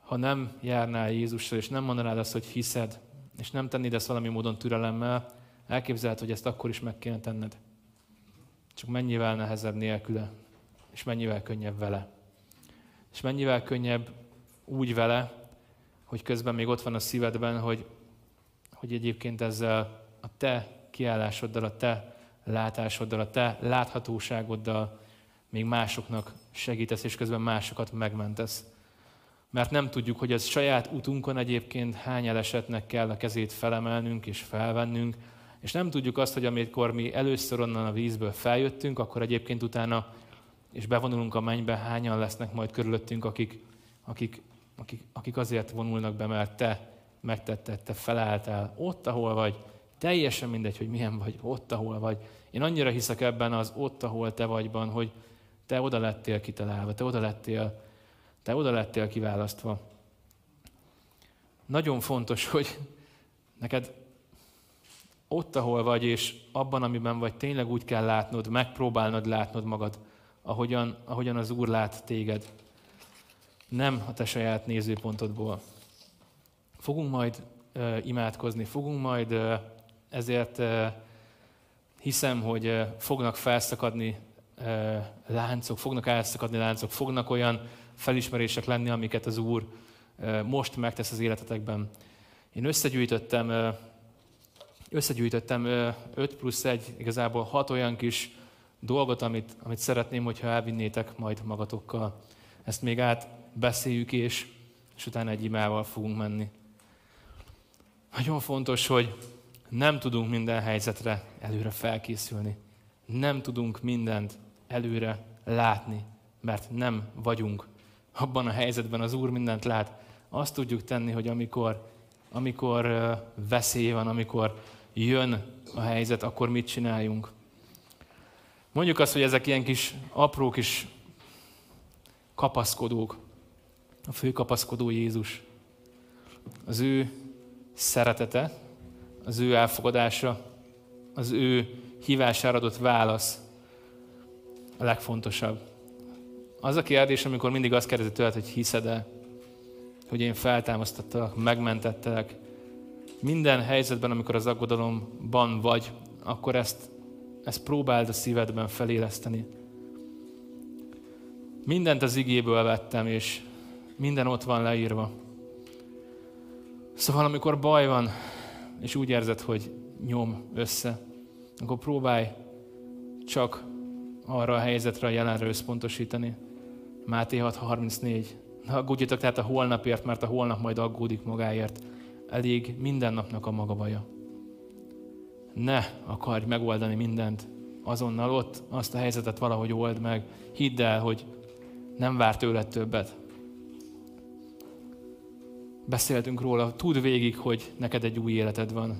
ha nem járnál Jézussal, és nem mondanád azt, hogy hiszed, és nem tennéd ezt valami módon türelemmel, elképzelhet, hogy ezt akkor is meg kéne tenned. Csak mennyivel nehezebb nélküle, és mennyivel könnyebb vele. És mennyivel könnyebb úgy vele, hogy közben még ott van a szívedben, hogy, hogy egyébként ezzel a te kiállásoddal, a te látásoddal, a te láthatóságoddal még másoknak segítesz, és közben másokat megmentesz. Mert nem tudjuk, hogy az saját utunkon egyébként hány elesetnek kell a kezét felemelnünk és felvennünk, és nem tudjuk azt, hogy amikor mi először onnan a vízből feljöttünk, akkor egyébként utána és bevonulunk a mennybe, hányan lesznek majd körülöttünk, akik, akik, akik, akik azért vonulnak be, mert te megtetted, te felálltál. Ott, ahol vagy, teljesen mindegy, hogy milyen vagy, ott, ahol vagy. Én annyira hiszek ebben az ott, ahol te vagyban, hogy te oda lettél kitalálva, te oda lettél, te oda lettél kiválasztva. Nagyon fontos, hogy neked ott, ahol vagy, és abban, amiben vagy, tényleg úgy kell látnod, megpróbálnod látnod magad, Ahogyan, ahogyan az Úr lát téged, nem a te saját nézőpontodból. Fogunk majd ö, imádkozni, fogunk majd, ö, ezért ö, hiszem, hogy ö, fognak felszakadni láncok, fognak elszakadni láncok, fognak olyan felismerések lenni, amiket az Úr most megtesz az életetekben. Én összegyűjtöttem, összegyűjtöttem öt plusz egy, igazából hat olyan kis dolgot, amit, amit szeretném, hogyha elvinnétek majd magatokkal. Ezt még átbeszéljük, és, és utána egy imával fogunk menni. Nagyon fontos, hogy nem tudunk minden helyzetre előre felkészülni. Nem tudunk mindent előre látni, mert nem vagyunk abban a helyzetben. Az Úr mindent lát. Azt tudjuk tenni, hogy amikor, amikor veszély van, amikor jön a helyzet, akkor mit csináljunk. Mondjuk azt, hogy ezek ilyen kis, apró kis kapaszkodók. A fő kapaszkodó Jézus. Az ő szeretete, az ő elfogadása, az ő hívására adott válasz a legfontosabb. Az a kérdés, amikor mindig azt kérdezi tőled, hogy hiszed-e, hogy én feltámasztattalak, megmentettelek. Minden helyzetben, amikor az aggodalomban vagy, akkor ezt, ezt próbáld a szívedben feléleszteni. Mindent az igéből vettem, és minden ott van leírva. Szóval, amikor baj van, és úgy érzed, hogy nyom össze, akkor próbálj csak arra a helyzetre, a jelenre összpontosítani. Máté hat harmincnégy. Ne aggódjatok tehát a holnapért, mert a holnap majd aggódik magáért. Elég minden napnak a maga baja. Ne akarj megoldani mindent azonnal ott, azt a helyzetet valahogy old meg. Hidd el, hogy nem vár tőled többet. Beszéltünk róla, tudd végig, hogy neked egy új életed van.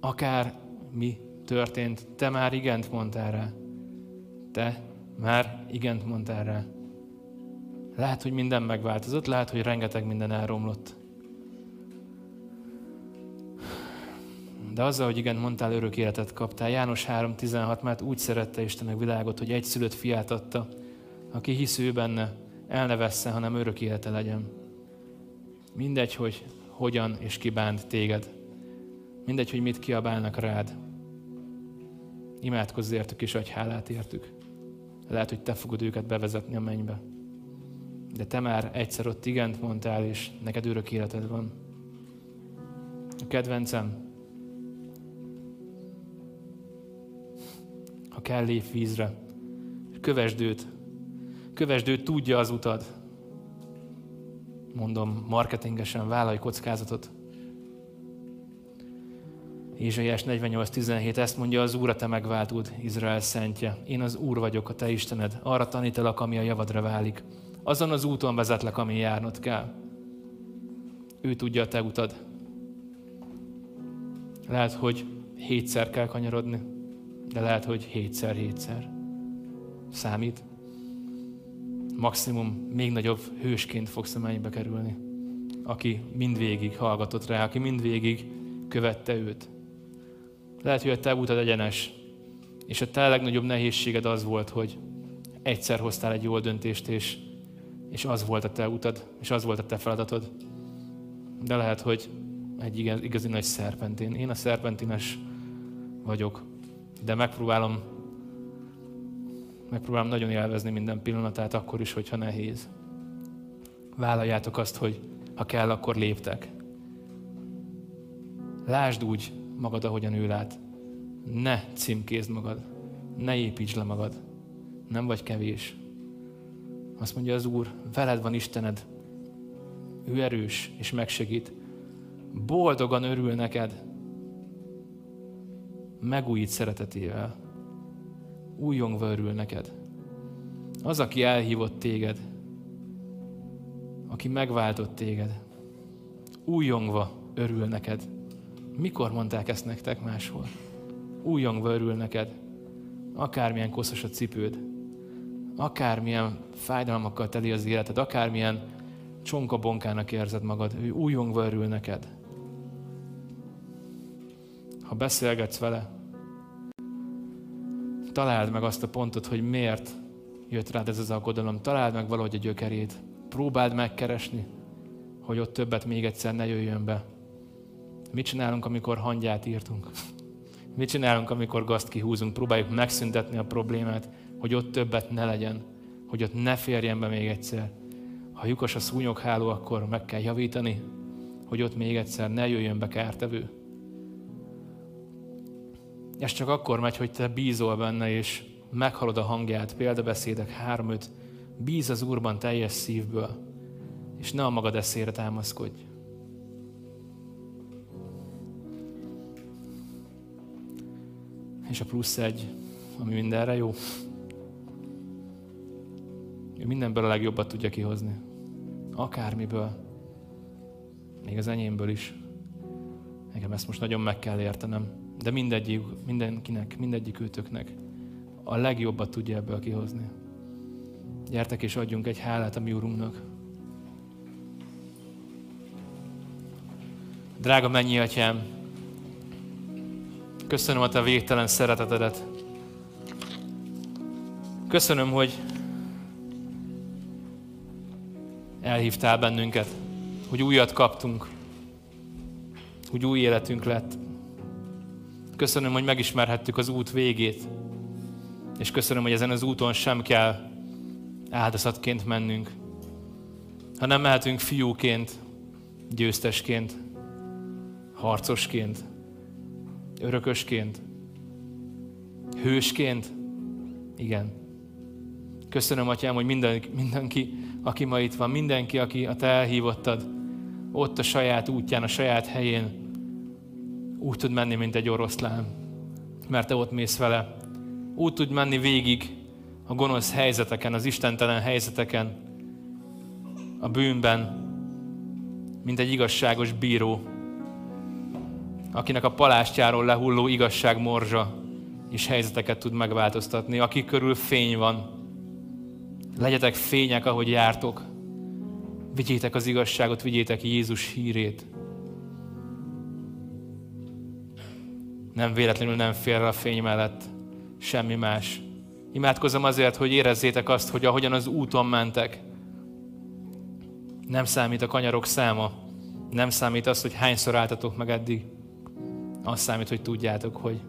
Akár mi történt, te már igent mondtál rá. Te már igent mondtál rá. Lehet, hogy minden megváltozott, lehet, hogy rengeteg minden elromlott. De azzal, hogy igent mondtál, örök életet kaptál. János három tizenhat, mert úgy szerette Isten a világot, hogy egy szülött fiát adta, aki hisz ő benne, el ne vesszen, hanem örök élete legyen. Mindegy, hogy hogyan és ki bánt téged. Mindegy, hogy mit kiabálnak rád. Imádkozz értük és adj hálát értük. Lehet, hogy te fogod őket bevezetni a mennybe. De te már egyszer ott igent mondtál, és neked örök életed van. A kedvencem, ha kell, lép vízre. Kövesd őt. Kövesd őt, tudja az utad. Mondom, marketingesen vállalj kockázatot. Ézsaiás negyvennyolc tizenhét, ezt mondja az Úr, a te megváltód, Izrael szentje. Én az Úr vagyok, a te Istened, arra tanítalak, ami a javadra válik. Azon az úton vezetlek, amin járnod kell. Ő tudja a te utad. Lehet, hogy hétszer kell kanyarodni, de lehet, hogy hétszer, hétszer. Számít. Maximum még nagyobb hősként fogsz a mennybe kerülni, aki mindvégig hallgatott rá, aki mindvégig követte őt. Lehet, hogy a te útad egyenes, és a te legnagyobb nehézséged az volt, hogy egyszer hoztál egy jó döntést, és, és az volt a te útad, és az volt a te feladatod. De lehet, hogy egy igaz, igazi nagy szerpentén. Én a szerpentines vagyok, de megpróbálom Megpróbálom nagyon élvezni minden pillanatát, akkor is, hogyha nehéz. Vállaljátok azt, hogy ha kell, akkor léptek. Lásd úgy magad, ahogyan ő lát. Ne címkézd magad. Ne építsd le magad. Nem vagy kevés. Azt mondja az Úr, veled van Istened. Ő erős és megsegít. Boldogan örül neked. Megújít szeretetével. Újjongva örül neked. Az, aki elhívott téged, aki megváltott téged, újjongva örül neked. Mikor mondták ezt nektek máshol? Újjongva örül neked. Akármilyen koszos a cipőd, akármilyen fájdalmakkal teli az életed, akármilyen csonkabonkának érzed magad, ő újjongva örül neked. Ha beszélgetsz vele, találd meg azt a pontot, hogy miért jött rád ez az aggodalom. Találd meg valahogy a gyökerét. Próbáld megkeresni, hogy ott többet még egyszer ne jöjjön be. Mit csinálunk, amikor hangyát írtunk? Mit csinálunk, amikor gazt kihúzunk? Próbáljuk megszüntetni a problémát. hogy ott többet ne legyen, hogy ott ne férjen be még egyszer. Ha lyukas a szúnyogháló, akkor meg kell javítani, hogy ott még egyszer ne jöjjön be kártevő. Ez csak akkor megy, hogy te bízol benne, és meghalod a hangját. Példabeszédek három öt. Bíz az Úrban teljes szívből, és ne a magad eszére támaszkodj. És a plusz egy, ami mindenre jó. Ő mindenből a legjobbat tudja kihozni. Akármiből. Még az enyémből is. Nekem ezt most nagyon meg kell értenem. De mindegyik, mindenkinek, mindegyik őtöknek a legjobbat tudja ebből kihozni. Gyertek és adjunk egy hálát a mi Úrunknak. Drága mennyi Atyám, köszönöm a Te végtelen szeretetedet. Köszönöm, hogy elhívtál bennünket, hogy újat kaptunk, hogy új életünk lett. Köszönöm, hogy megismerhettük az út végét, és köszönöm, hogy ezen az úton sem kell áldozatként mennünk, hanem mehetünk fiúként, győztesként, harcosként, örökösként, hősként. Igen. Köszönöm, Atyám, hogy minden, mindenki, aki ma itt van, mindenki, aki a Te elhívottad, ott a saját útján, a saját helyén úgy tud menni, mint egy oroszlán, mert Te ott mész vele. Úgy tud menni végig a gonosz helyzeteken, az istentelen helyzeteken, a bűnben, mint egy igazságos bíró, akinek a palástjáról lehulló igazság morzsa és helyzeteket tud megváltoztatni, aki körül fény van. Legyetek fények, ahogy jártok. Vigyétek az igazságot, vigyétek Jézus hírét. Nem véletlenül nem fér el a fény mellett semmi más. Imádkozom azért, hogy érezzétek azt, hogy ahogyan az úton mentek, nem számít a kanyarok száma, nem számít az, hogy hányszor álltatok meg eddig. Az számít, hogy tudjátok, hogy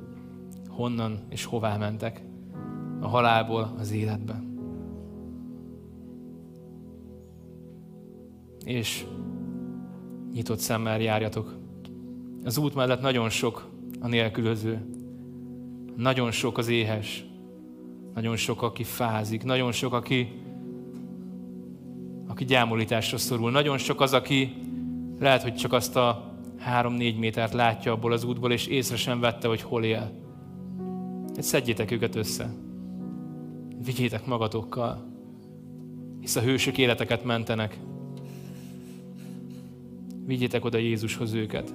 honnan és hová mentek. A halálból az életbe. És nyitott szemmel járjatok. Az út mellett nagyon sok a nélkülöző, nagyon sok az éhes, nagyon sok, aki fázik, nagyon sok, aki, aki gyámolításra szorul, nagyon sok az, aki lehet, hogy csak azt a három-négy métert látja abból az útból, és észre sem vette, hogy hol él. Hát szedjétek őket össze, vigyétek magatokkal, hisz a hősök életeket mentenek. Vigyétek oda Jézushoz őket.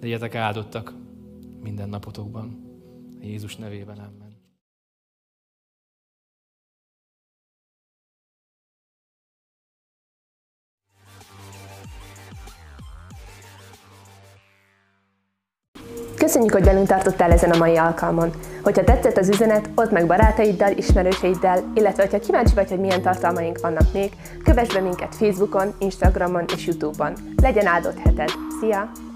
Legyetek áldottak minden napotokban. Jézus nevében, amen. Köszönjük, hogy velünk tartottál ezen a mai alkalmon. Hogyha tetszett az üzenet, oszd meg barátaiddal, ismerőseiddel, illetve ha kíváncsi vagy, hogy milyen tartalmaink vannak még, kövess be minket Facebookon, Instagramon és YouTube-on. Legyen áldott heted! Szia!